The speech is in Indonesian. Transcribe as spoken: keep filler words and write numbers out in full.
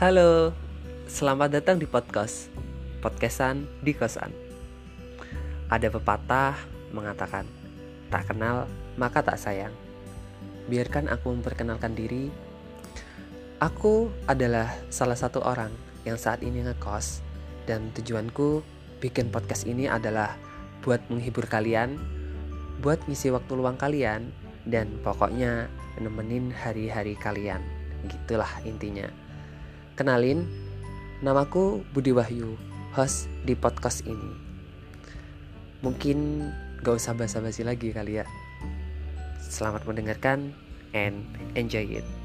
Halo, selamat datang di podcast Podcastan di kosan. Ada pepatah mengatakan, tak kenal maka tak sayang. Biarkan aku memperkenalkan diri. Aku adalah salah satu orang yang saat ini ngekos. Dan tujuanku bikin podcast ini adalah buat menghibur kalian, buat ngisi waktu luang kalian, dan pokoknya nemenin hari-hari kalian. Gitulah intinya. Kenalin, namaku Budi Wahyu, host di podcast ini. Mungkin gak usah basa-basi lagi kali ya. Selamat mendengarkan and enjoy it.